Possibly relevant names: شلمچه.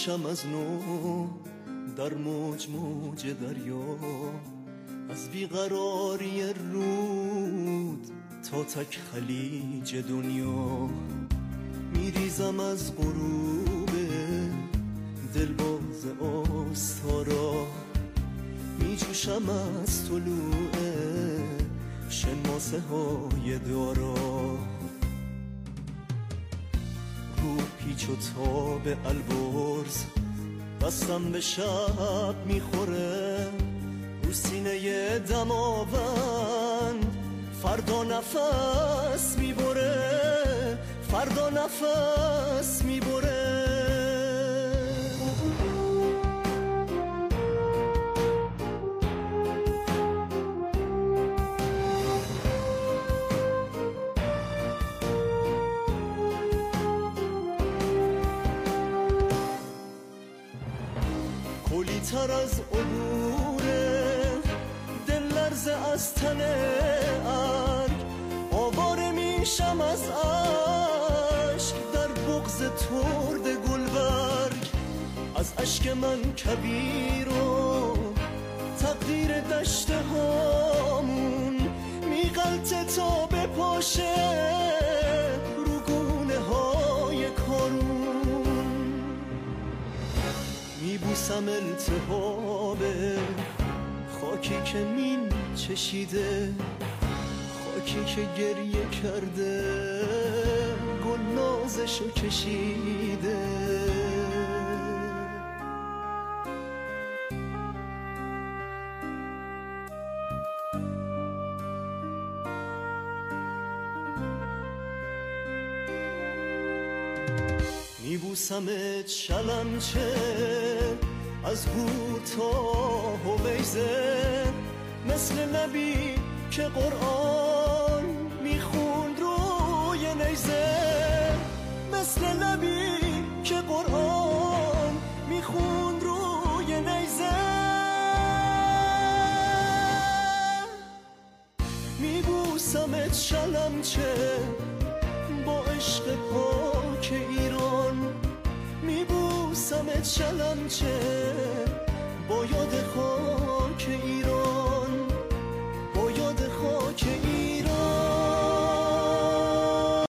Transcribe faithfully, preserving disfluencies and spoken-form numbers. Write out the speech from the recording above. میشم از نو در موج موج دریا، از بیقراری رود تا تک خلیج دنیا. میریزم از غروب دلباز آستارا، میجوشم از طلوع شماسه های دارا. پیچ و تاب البرز بستم به شب میخوره، رو سینه دماوند فردا نفس میبره، فردا نفس میبره. تر از عبوره دل لرزه از تن ارگ، آواره میشم از عشق در بغض ترد گلبرگ. از عشق من کبیر و تقدیر دشته هامون میغلطه تا بپاشه رو گونه های کارون. میبوسم التهاب خاکی که مین چشیده، خاکی که گریه کرده گلنازشو کشیده. میبوسم شلمچه از هور تا هویزه، مثل نبی که قرآن میخوند روی نیزه، مثل نبی که قرآن میخوند روی نیزه. میبوسم شلمچه با عشق پاک ایران، میبوسمت شلمچه